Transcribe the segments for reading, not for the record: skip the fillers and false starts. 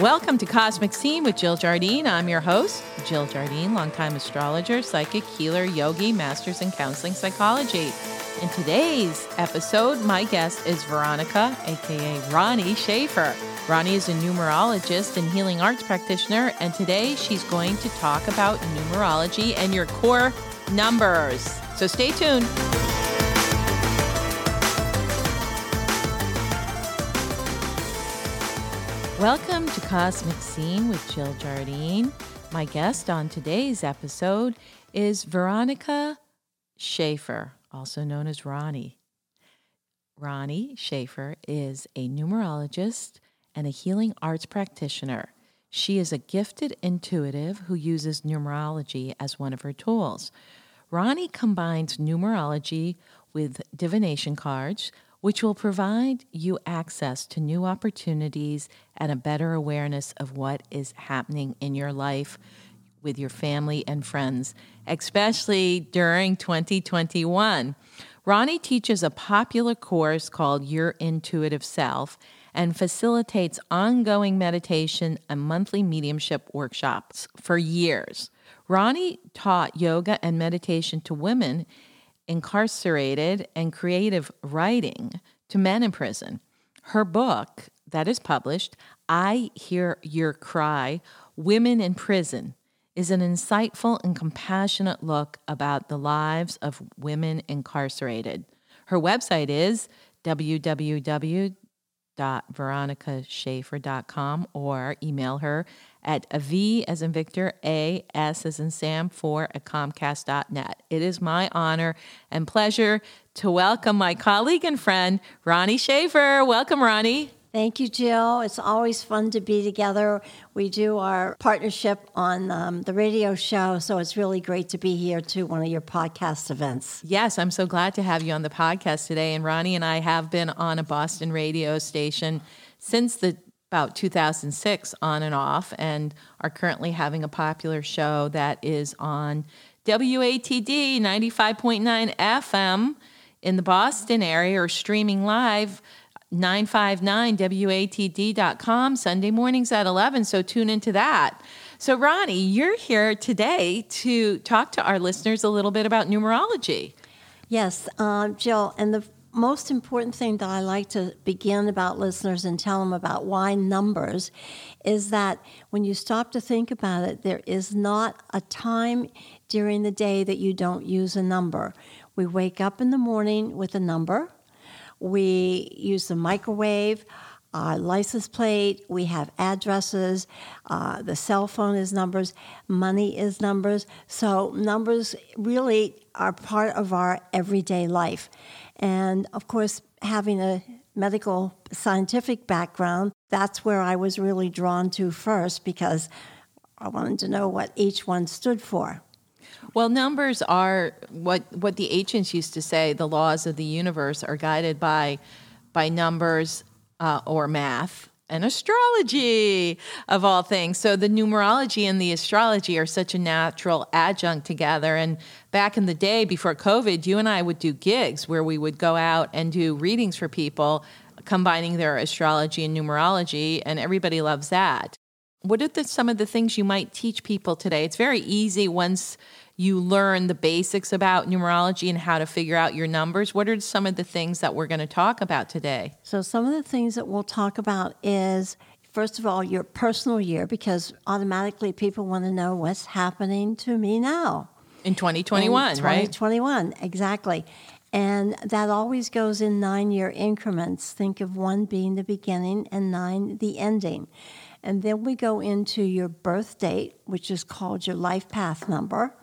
Welcome to Cosmic Scene with Jill Jardine. I'm your host, Jill Jardine, longtime astrologer, psychic, healer, yogi, master's in counseling psychology. In today's episode, my guest is Veronica, aka Ronnie Schaefer. Ronnie is a numerologist and healing arts practitioner, and today she's going to talk about numerology and your core numbers. So stay tuned. Welcome to Cosmic Scene with Jill Jardine. My guest on today's episode is Veronica Schaefer, also known as Ronnie. Ronnie Schaefer is a numerologist and a healing arts practitioner. She is a gifted intuitive who uses numerology as one of her tools. Ronnie combines numerology with divination cards, which will provide you access to new opportunities and a better awareness of what is happening in your life with your family and friends, especially during 2021. Ronnie teaches a popular course called Your Intuitive Self and facilitates ongoing meditation and monthly mediumship workshops for years. Ronnie taught yoga and meditation to women incarcerated and creative writing to men in prison. Her book that is published, I Hear Your Cry, Women in Prison, is an insightful and compassionate look about the lives of women incarcerated. Her website is www.veronicaschaefer.com or email her at V as in Victor, A, S as in Sam, 4@comcast.net. It is my honor and pleasure to welcome my colleague and friend, Ronnie Schaefer. Welcome, Ronnie. Thank you, Jill. It's always fun to be together. We do our partnership on the radio show, so it's really great to be here to one of your podcast events. Yes, I'm so glad to have you on the podcast today. And Ronnie and I have been on a Boston radio station since about 2006 on and off, and are currently having a popular show that is on WATD 95.9 FM in the Boston area, or streaming live 959watd.com Sunday mornings at 11, so tune into that. So Ronnie, you're here today to talk to our listeners a little bit about numerology. Yes, Jill, and the most important thing that I like to begin about listeners and tell them about why numbers is that when you stop to think about it, there is not a time during the day that you don't use a number. We wake up in the morning with a number. We use the microwave, our license plate. We have addresses. The cell phone is numbers. Money is numbers. So numbers really are part of our everyday life. And, of course, having a medical scientific background, that's where I was really drawn to first because I wanted to know what each one stood for. Well, numbers are what the ancients used to say, the laws of the universe are guided by numbers or math and astrology, of all things. So the numerology and the astrology are such a natural adjunct together. And back in the day before COVID, you and I would do gigs where we would go out and do readings for people, combining their astrology and numerology, and everybody loves that. What are some of the things you might teach people today? It's very easy once you learn the basics about numerology and how to figure out your numbers. What are some of the things that we're going to talk about today? So some of the things that we'll talk about is, first of all, your personal year, because automatically people want to know what's happening to me now. In 2021, right? 2021, exactly. And that always goes in 9-year increments. Think of 1 being the beginning and 9 the ending. And then we go into your birth date, which is called your life path number.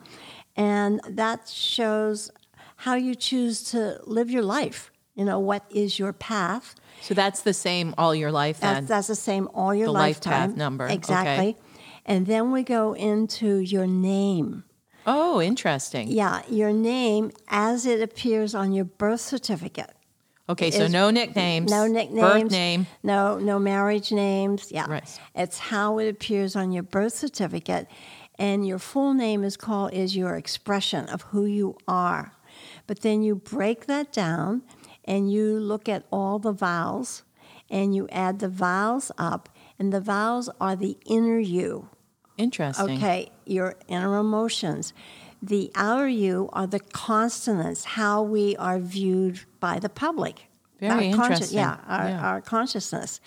And that shows how you choose to live your life. You know, what is your path? So that's the same all your life then? That's the same all your lifetime. The life path number. Exactly. Okay. And then we go into your name. Oh, interesting. Yeah, your name as it appears on your birth certificate. Okay, so no nicknames. No nicknames. Birth name. No marriage names. Yeah. Right. It's how it appears on your birth certificate. And your full name is your expression of who you are. But then you break that down and you look at all the vowels and you add the vowels up And the vowels are the inner you. Interesting. Okay, your inner emotions. The outer you are the consonants, how we are viewed by the public. Very interesting. Our consciousness.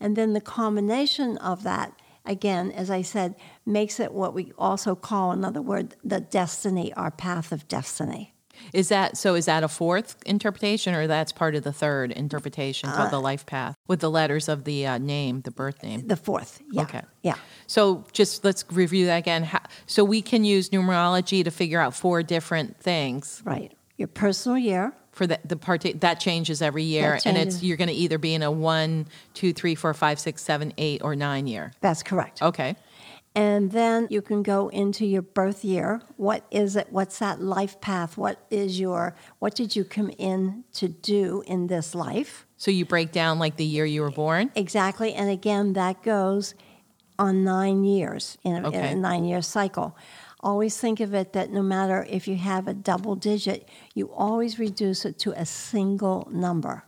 And then the combination of that, again, as I said, makes it what we also call, another word, the destiny, our path of destiny. Is that a fourth interpretation, or that's part of the third interpretation called the life path with the letters of the name, the birth name? The fourth, yeah. Okay. Yeah. So just let's review that again. So we can use numerology to figure out four different things. Right. Your personal year. For the part that changes every year, changes. And it's you're going to either be in a 1, 2, 3, 4, 5, 6, 7, 8, or 9 year. That's correct. Okay. And then you can go into your birth year. What is it? What's that life path? What did you come in to do in this life? So you break down like the year you were born? Exactly. And again, that goes on 9 years, in a 9-year cycle. Always think of it that no matter if you have a double digit, you always reduce it to a single number.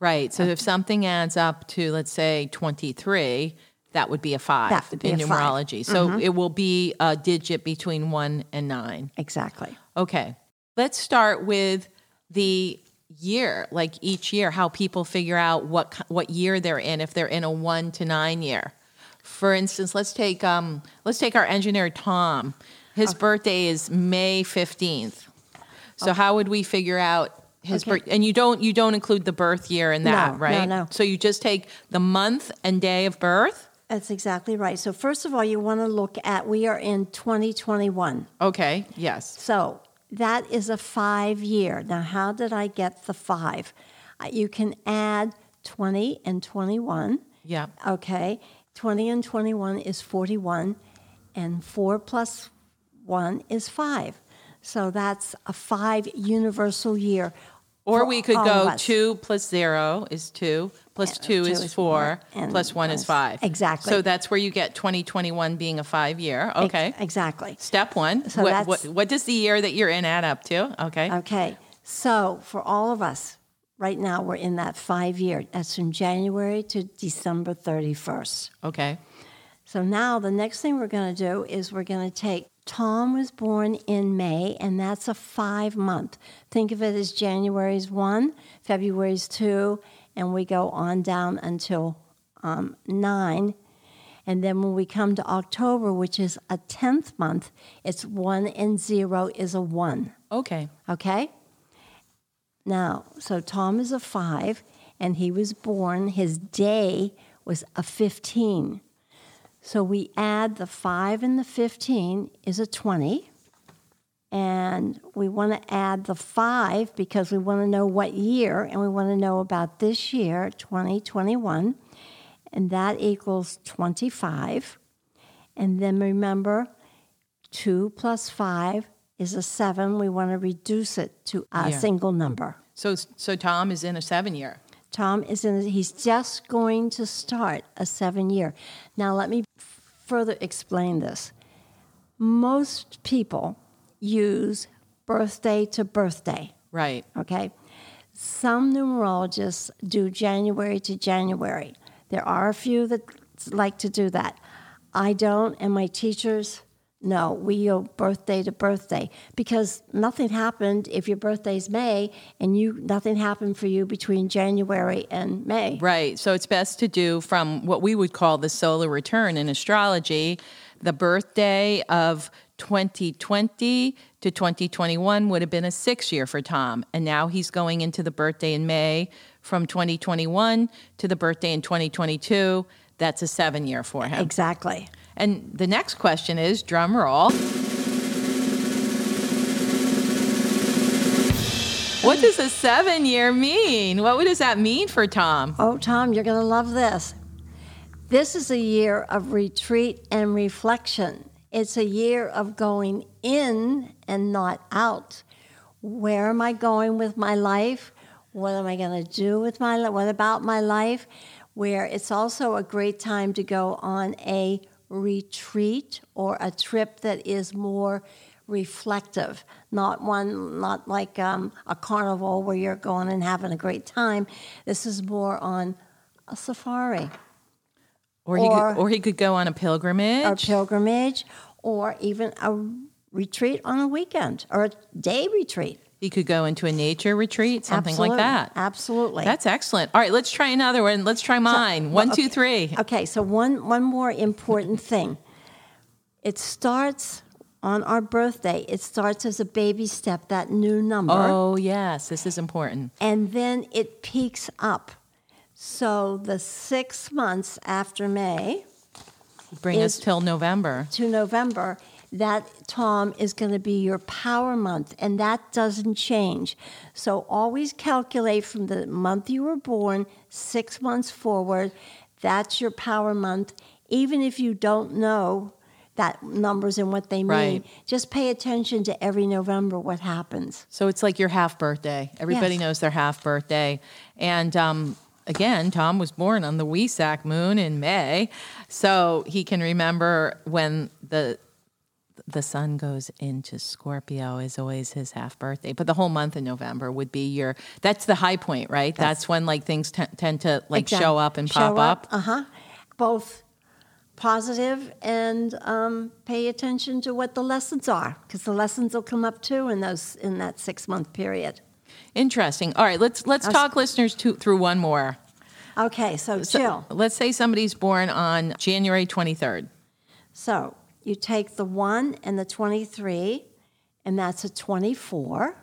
Right. So if something adds up to, let's say, 23... that would be a 5 in numerology. So it will be a digit between 1 and 9. Exactly. Okay. Let's start with the year, like each year, how people figure out what year they're in, if they're in a 1 to 9 year. For instance, let's take our engineer, Tom. His birthday is May 15th. So how would we figure out his birth, and you don't include the birth year in that, right? No. So you just take the month and day of birth? That's exactly right. So first of all, you want to look at, we are in 2021. Okay, yes. So that is a 5-year. Now, how did I get the 5? You can add 20 and 21. Yeah. Okay. 20 and 21 is 41, and 4 plus 1 is 5. So that's a 5 universal year. Or we could go 2 plus 0 is 2. Plus 2 is 4, and plus 1 is 5. Exactly. So that's where you get 2021 being a 5-year. Okay. Exactly. Step 1. So what does the year that you're in add up to? Okay. Okay. So for all of us, right now we're in that 5-year. That's from January to December 31st. Okay. So now the next thing we're going to do is we're going to take, Tom was born in May, and that's a 5-month. Think of it as January's 1, February's 2, and we go on down until 9. And then when we come to October, which is a 10th month, it's 1 and 0 is a 1. Okay. Okay? Now, so Tom is a 5, and he was born, his day was a 15. So we add the 5 and the 15 is a 20. And we want to add the 5 because we want to know what year, and we want to know about this year, 2021, and that equals 25. And then remember, 2 plus 5 is a 7. We want to reduce it to a single number. So Tom is in a 7-year. Tom is he's just going to start a 7-year. Now let me further explain this. Most people use birthday to birthday. Right. Okay. Some numerologists do January to January. There are a few that like to do that. I don't, and my teachers, no, we go birthday to birthday because nothing happened if your birthday's May and nothing happened for you between January and May. Right. So it's best to do from what we would call the solar return in astrology. The birthday of 2020 to 2021 would have been a 6-year for Tom. And now he's going into the birthday in May from 2021 to the birthday in 2022. That's a 7-year for him. Exactly. And the next question is, drum roll, what does a 7-year mean? What does that mean for Tom? Oh, Tom, you're going to love this. This is a year of retreat and reflection. It's a year of going in and not out. Where am I going with my life? What am I going to do with my life? What about my life? Where it's also a great time to go on a retreat or a trip that is more reflective, not like a carnival where you're going and having a great time. This is more on a safari. Or he could go on a pilgrimage. A pilgrimage, or even a retreat on a weekend, or a day retreat. He could go into a nature retreat, something like that. Absolutely. That's excellent. All right, let's try another one. Let's try mine. One, two, three. Okay, so one more important thing. It starts on our birthday. It starts as a baby step, that new number. Oh, yes, this is important. And then it peaks up. So the 6 months after May, bring us till November. To November, that, Tom, is going to be your power month, and that doesn't change. So always calculate from the month you were born, 6 months forward. That's your power month. Even if you don't know that numbers and what they mean, right, just pay attention to every November what happens. So it's like your half birthday. Everybody knows their half birthday. And again, Tom was born on the Wesak moon in May, so he can remember when the sun goes into Scorpio is always his half birthday. But the whole month of November would be that's the high point, right? That's when things tend to show up and pop up. Uh-huh. Both positive and pay attention to what the lessons are, because the lessons will come up too in that 6 month period. Interesting. All right, let's talk listeners through one more. Okay, so Jill. Let's say somebody's born on January 23rd. So you take the 1 and the 23, and that's a 24.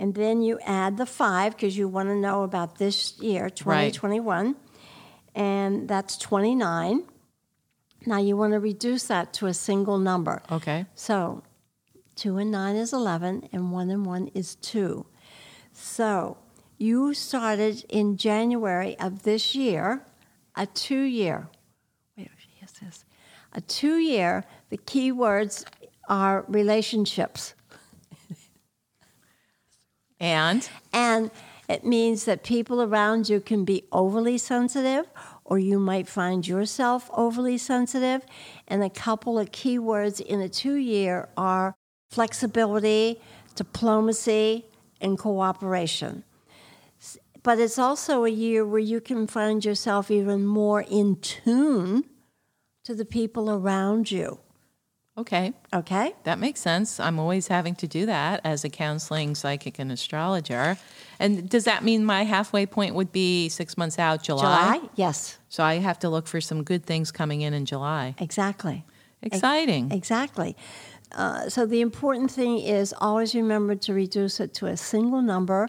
And then you add the 5, because you want to know about this year, 2021. Right. And that's 29. Now you want to reduce that to a single number. Okay. So 2 and 9 is 11, and 1 and 1 is 2. So you started in January of this year, a 2 year, the key words are relationships. And it means that people around you can be overly sensitive, or you might find yourself overly sensitive. And a couple of key words in a 2 year are flexibility, diplomacy, and cooperation. But it's also a year where you can find yourself even more in tune to the people around you. Okay. That makes sense. I'm always having to do that as a counseling psychic and astrologer. And does that mean my halfway point would be 6 months out, July? July, yes. So I have to look for some good things coming in July. Exactly. Exciting. Exactly. So the important thing is always remember to reduce it to a single number.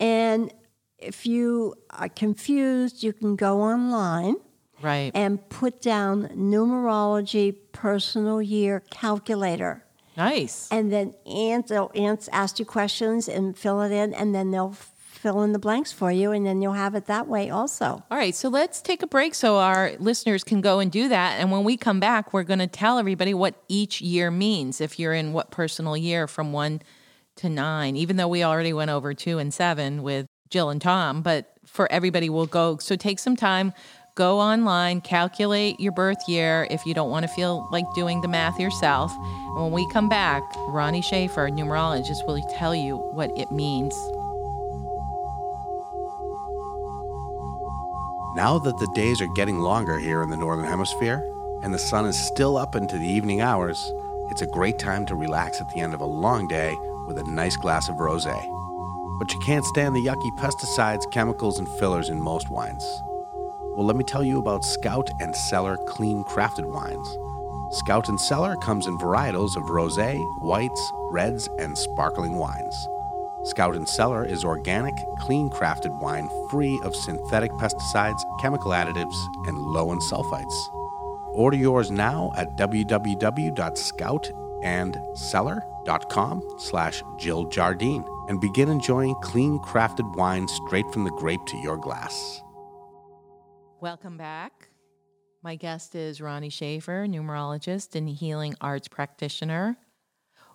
And if you are confused, you can go online and put down numerology personal year calculator. Nice. And then ants ask you questions and fill it in, and then they'll fill in the blanks for you, and then you'll have it that way also. All right, so let's take a break so our listeners can go and do that. And when we come back, we're going to tell everybody what each year means, if you're in what personal year from 1 to 9, even though we already went over 2 and 7 with Jill and Tom, but for everybody we'll go. So take some time, go online, calculate your birth year if you don't want to feel like doing the math yourself. And when we come back, Ronnie Schaefer, numerologist, will tell you what it means. Now that the days are getting longer here in the Northern Hemisphere, and the sun is still up into the evening hours, it's a great time to relax at the end of a long day with a nice glass of rosé. But you can't stand the yucky pesticides, chemicals, and fillers in most wines. Well, let me tell you about Scout and Cellar Clean Crafted Wines. Scout and Cellar comes in varietals of rosé, whites, reds, and sparkling wines. Scout and Cellar is organic, clean-crafted wine free of synthetic pesticides, chemical additives, and low in sulfites. Order yours now at www.scoutandcellar.com/Jill Jardine and begin enjoying clean-crafted wine straight from the grape to your glass. Welcome back. My guest is Ronnie Schaefer, numerologist and healing arts practitioner.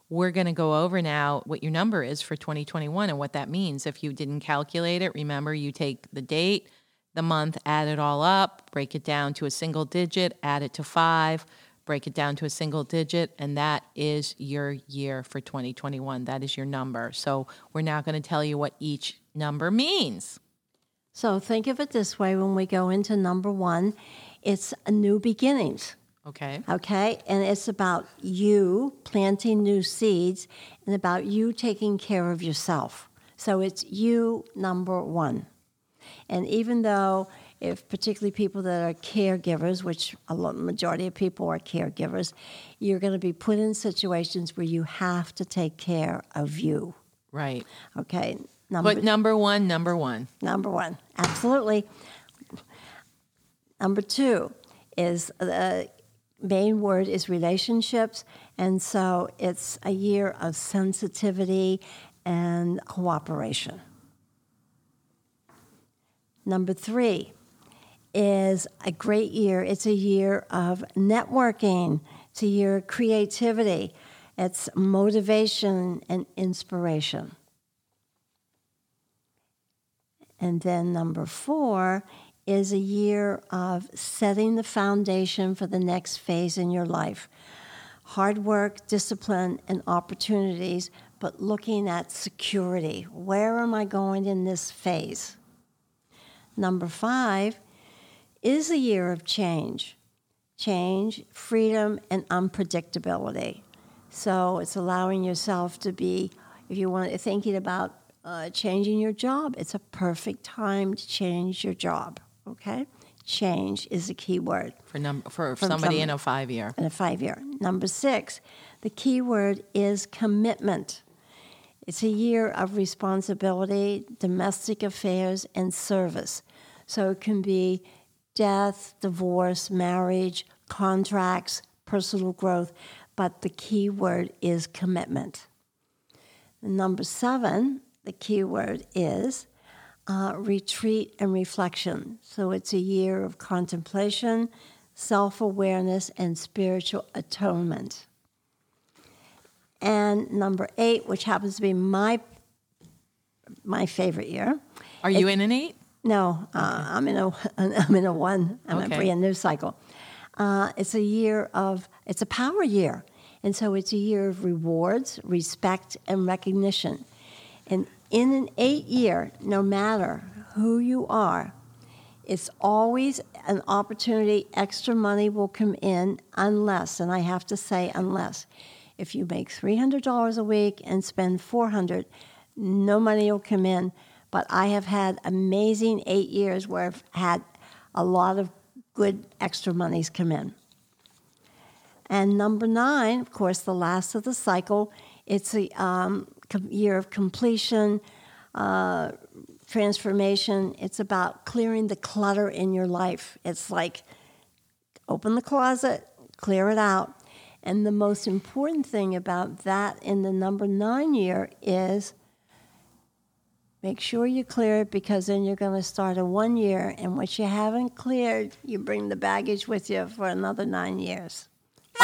We're going to go over now what your number is for 2021 and what that means. If you didn't calculate it, remember you take the date, the month, add it all up, break it down to a single digit, add it to 5, break it down to a single digit, and that is your year for 2021. That is your number. So we're now going to tell you what each number means. So think of it this way when we go into number 1. It's a new beginnings. Okay. Okay? And it's about you planting new seeds and about you taking care of yourself. So it's you number one. And even though if particularly people that are caregivers, which a majority of people are caregivers, you're going to be put in situations where you have to take care of you. Right. Okay. Number one. Absolutely. Number two is the main word is relationships. And so it's a year of sensitivity and cooperation. Number three is a great year. It's a year of networking. It's a year of creativity. It's motivation and inspiration. And then number four is a year of setting the foundation for the next phase in your life. Hard work, discipline, and opportunities, but looking at security. Where am I going in this phase? Number five is a year of change, freedom, and unpredictability. So it's allowing yourself to be, if you want, thinking about changing your job. It's a perfect time to change your job. Okay, change is a key word for somebody in a 5 year. Number six, the key word is commitment. It's a year of responsibility, domestic affairs, and service. So it can be death, divorce, marriage, contracts, personal growth, but the key word is commitment. Number seven, the key word is retreat and reflection. So it's a year of contemplation, self-awareness, and spiritual atonement. And number eight, which happens to be my favorite year. Are you in an eight? No, okay. I'm in a one. I'm a brand new cycle. It's a power year, and so it's a year of rewards, respect, and recognition. And in an 8 year, no matter who you are, it's always an opportunity. Extra money will come in unless, and I have to say unless. If you make $300 a week and spend $400, no money will come in. But I have had amazing 8 years where I've had a lot of good extra monies come in. And number nine, of course, the last of the cycle, it's a year of completion, transformation. It's about clearing the clutter in your life. It's like open the closet, clear it out. And the most important thing about that in the number 9 year is make sure you clear it, because then you're going to start a 1 year. And what you haven't cleared, you bring the baggage with you for another 9 years.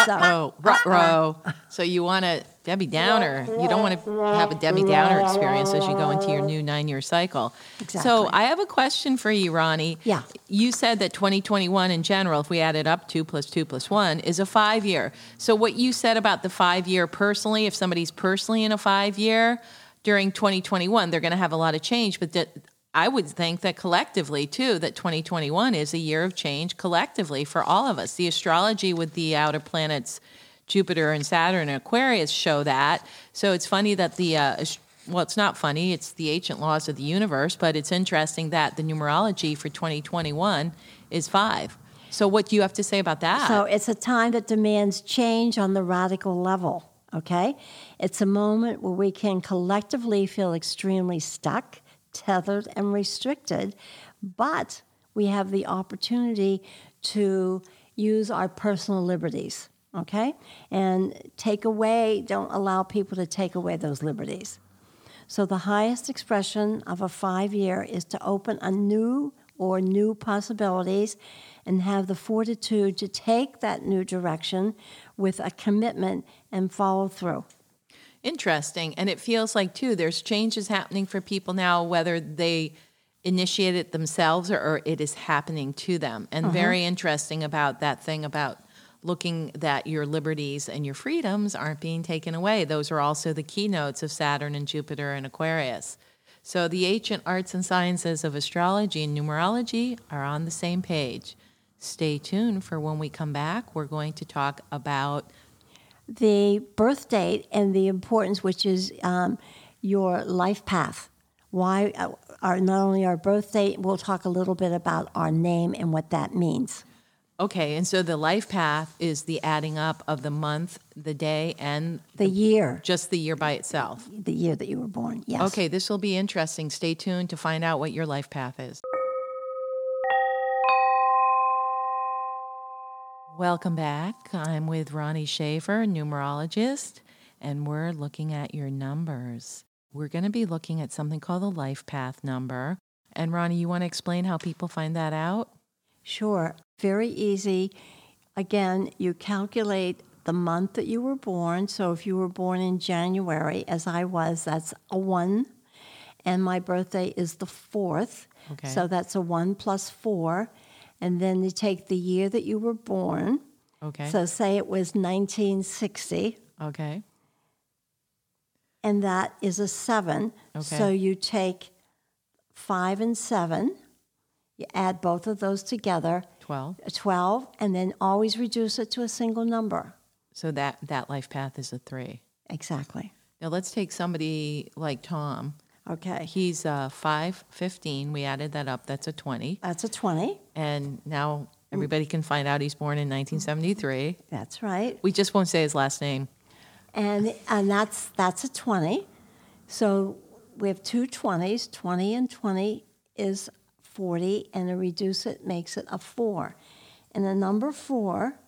So you want a Debbie Downer. You don't want to have a Debbie Downer experience as you go into your new 9 year cycle. Exactly. So I have a question for you, Ronnie. Yeah. You said that 2021 in general, if we added up 2 + 2 + 1 is a 5 year. So what you said about the 5 year personally, if somebody's personally in a 5 year during 2021, they're going to have a lot of change, but I would think that collectively, too, that 2021 is a year of change collectively for all of us. The astrology with the outer planets, Jupiter and Saturn and Aquarius, show that. So it's funny that it's not funny. It's the ancient laws of the universe, but it's interesting that the numerology for 2021 is 5. So what do you have to say about that? So it's a time that demands change on the radical level, okay? It's a moment where we can collectively feel extremely stuck, tethered and restricted, but we have the opportunity to use our personal liberties, okay? And don't allow people to take away those liberties. So the highest expression of a 5 year is to open a new possibilities and have the fortitude to take that new direction with a commitment and follow through. Interesting. And it feels like, too, there's changes happening for people now, whether they initiate it themselves or it is happening to them. And very interesting about that thing about looking that your liberties and your freedoms aren't being taken away. Those are also the keynotes of Saturn and Jupiter and Aquarius. So the ancient arts and sciences of astrology and numerology are on the same page. Stay tuned for when we come back. We're going to talk about the birth date and the importance, which is your life path. Why are not only our birth date, we'll talk a little bit about our name and what that means. Okay, and so the life path is the adding up of the month, the day, and the year. Just the year by itself. The year that you were born, yes. Okay, this will be interesting. Stay tuned to find out what your life path is. Welcome back. I'm with Ronnie Schaefer, numerologist, and we're looking at your numbers. We're going to be looking at something called the life path number. And Ronnie, you want to explain how people find that out? Sure. Very easy. Again, you calculate the month that you were born. So if you were born in January, as I was, that's a 1. And my birthday is the 4th. Okay. So that's a 1 plus 4. And then you take the year that you were born. Okay. So say it was 1960. Okay. And that is a 7. Okay. So you take 5 and 7. You add both of those together. 12, and then always reduce it to a single number. So that life path is a 3. Exactly. Now let's take somebody like Tom. Okay. He's 5/15. We added that up. That's a 20. That's a 20. And now everybody can find out he's born in 1973. That's right. We just won't say his last name. And that's a 20. So we have two 20s. 20 and 20 is 40, and to reduce it makes it a 4. And the number 4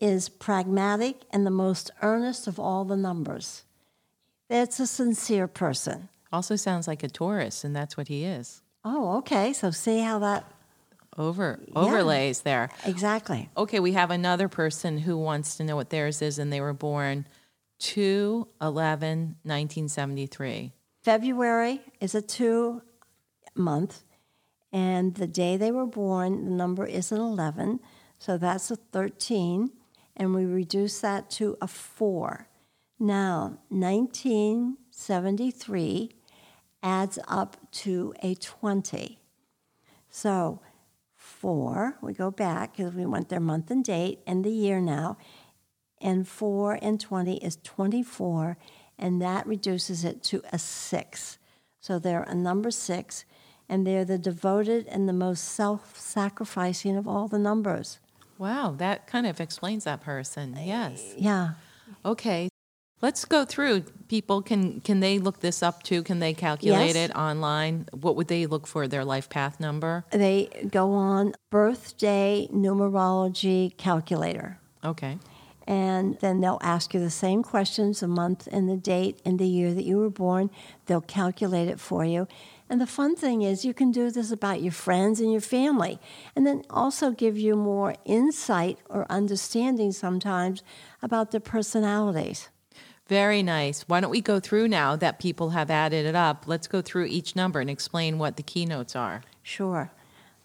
is pragmatic and the most earnest of all the numbers. That's a sincere person. Also sounds like a Taurus, and that's what he is. Oh, okay. So see how that overlays there. Exactly. Okay, we have another person who wants to know what theirs is, and they were born 2/11/1973. February is a 2 month. And the day they were born, the number is an 11, so that's a 13, and we reduce that to a 4. Now, 1973 adds up to a 20. So 4, we go back, because we want their month and date and the year now, and 4 and 20 is 24, and that reduces it to a 6. So they're a number 6. And they're the devoted and the most self-sacrificing of all the numbers. Wow, that kind of explains that person, yes. Yeah. Okay, let's go through. People, can they look this up too? Can they calculate it online? What would they look for, their life path number? They go on birthday numerology calculator. Okay. And then they'll ask you the same questions, the month and the date and the year that you were born. They'll calculate it for you. And the fun thing is you can do this about your friends and your family, and then also give you more insight or understanding sometimes about their personalities. Very nice. Why don't we go through now that people have added it up? Let's go through each number and explain what the keynotes are. Sure.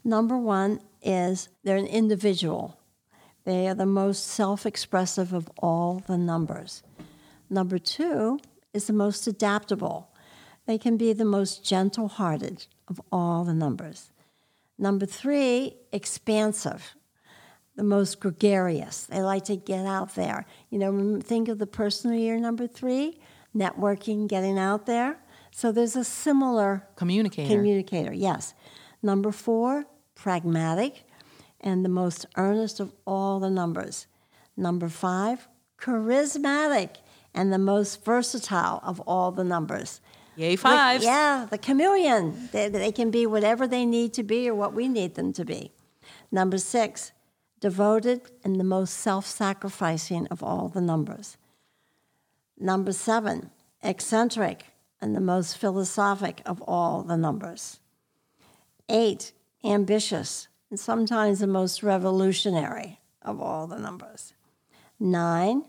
Number 1 is they're an individual. They are the most self-expressive of all the numbers. Number 2 is the most adaptable. They can be the most gentle-hearted of all the numbers. Number 3, expansive, the most gregarious. They like to get out there. You know, think of the personal year number 3, networking, getting out there. So there's a similar... Communicator, yes. Number 4, pragmatic, and the most earnest of all the numbers. Number 5, charismatic, and the most versatile of all the numbers. Yay, 5. Yeah, the chameleon. They can be whatever they need to be or what we need them to be. Number 6, devoted and the most self-sacrificing of all the numbers. Number 7, eccentric and the most philosophic of all the numbers. 8, ambitious and sometimes the most revolutionary of all the numbers. 9,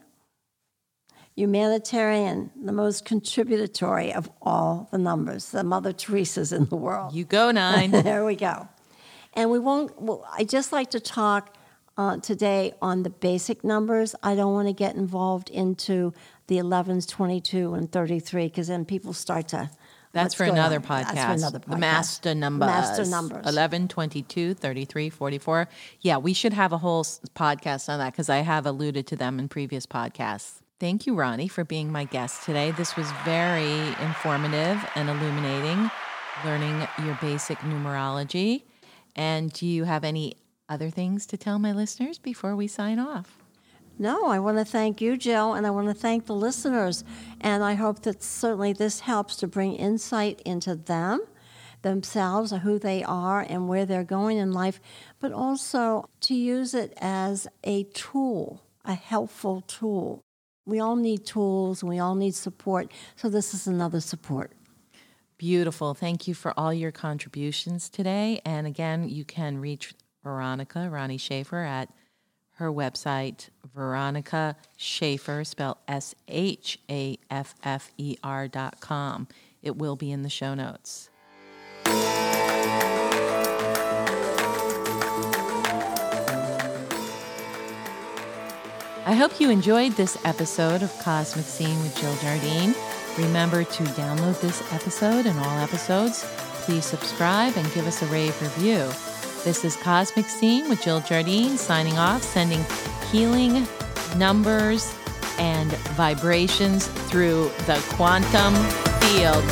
humanitarian, the most contributory of all the numbers, the Mother Teresa's in the world. You go 9. There we go. And we won't, I just like to talk today on the basic numbers. I don't want to get involved into the 11s, 22, and 33, because then people start to That's for another podcast. That's for another podcast. The master numbers. Master numbers. 11, 22, 33, 44. Yeah, we should have a whole podcast on that because I have alluded to them in previous podcasts. Thank you, Ronnie, for being my guest today. This was very informative and illuminating, learning your basic numerology. And do you have any other things to tell my listeners before we sign off? No, I want to thank you, Jill, and I want to thank the listeners. And I hope that certainly this helps to bring insight into them, themselves, who they are and where they're going in life, but also to use it as a tool, a helpful tool. We all need tools. We all need support. So this is another support. Beautiful. Thank you for all your contributions today. And again, you can reach Veronica, Ronnie Schaefer, at her website, Veronica Schaefer, spelled SHAFFER.com. It will be in the show notes. I hope you enjoyed this episode of Cosmic Scene with Jill Jardine. Remember to download this episode and all episodes. Please subscribe and give us a rave review. This is Cosmic Scene with Jill Jardine signing off, sending healing numbers and vibrations through the quantum field.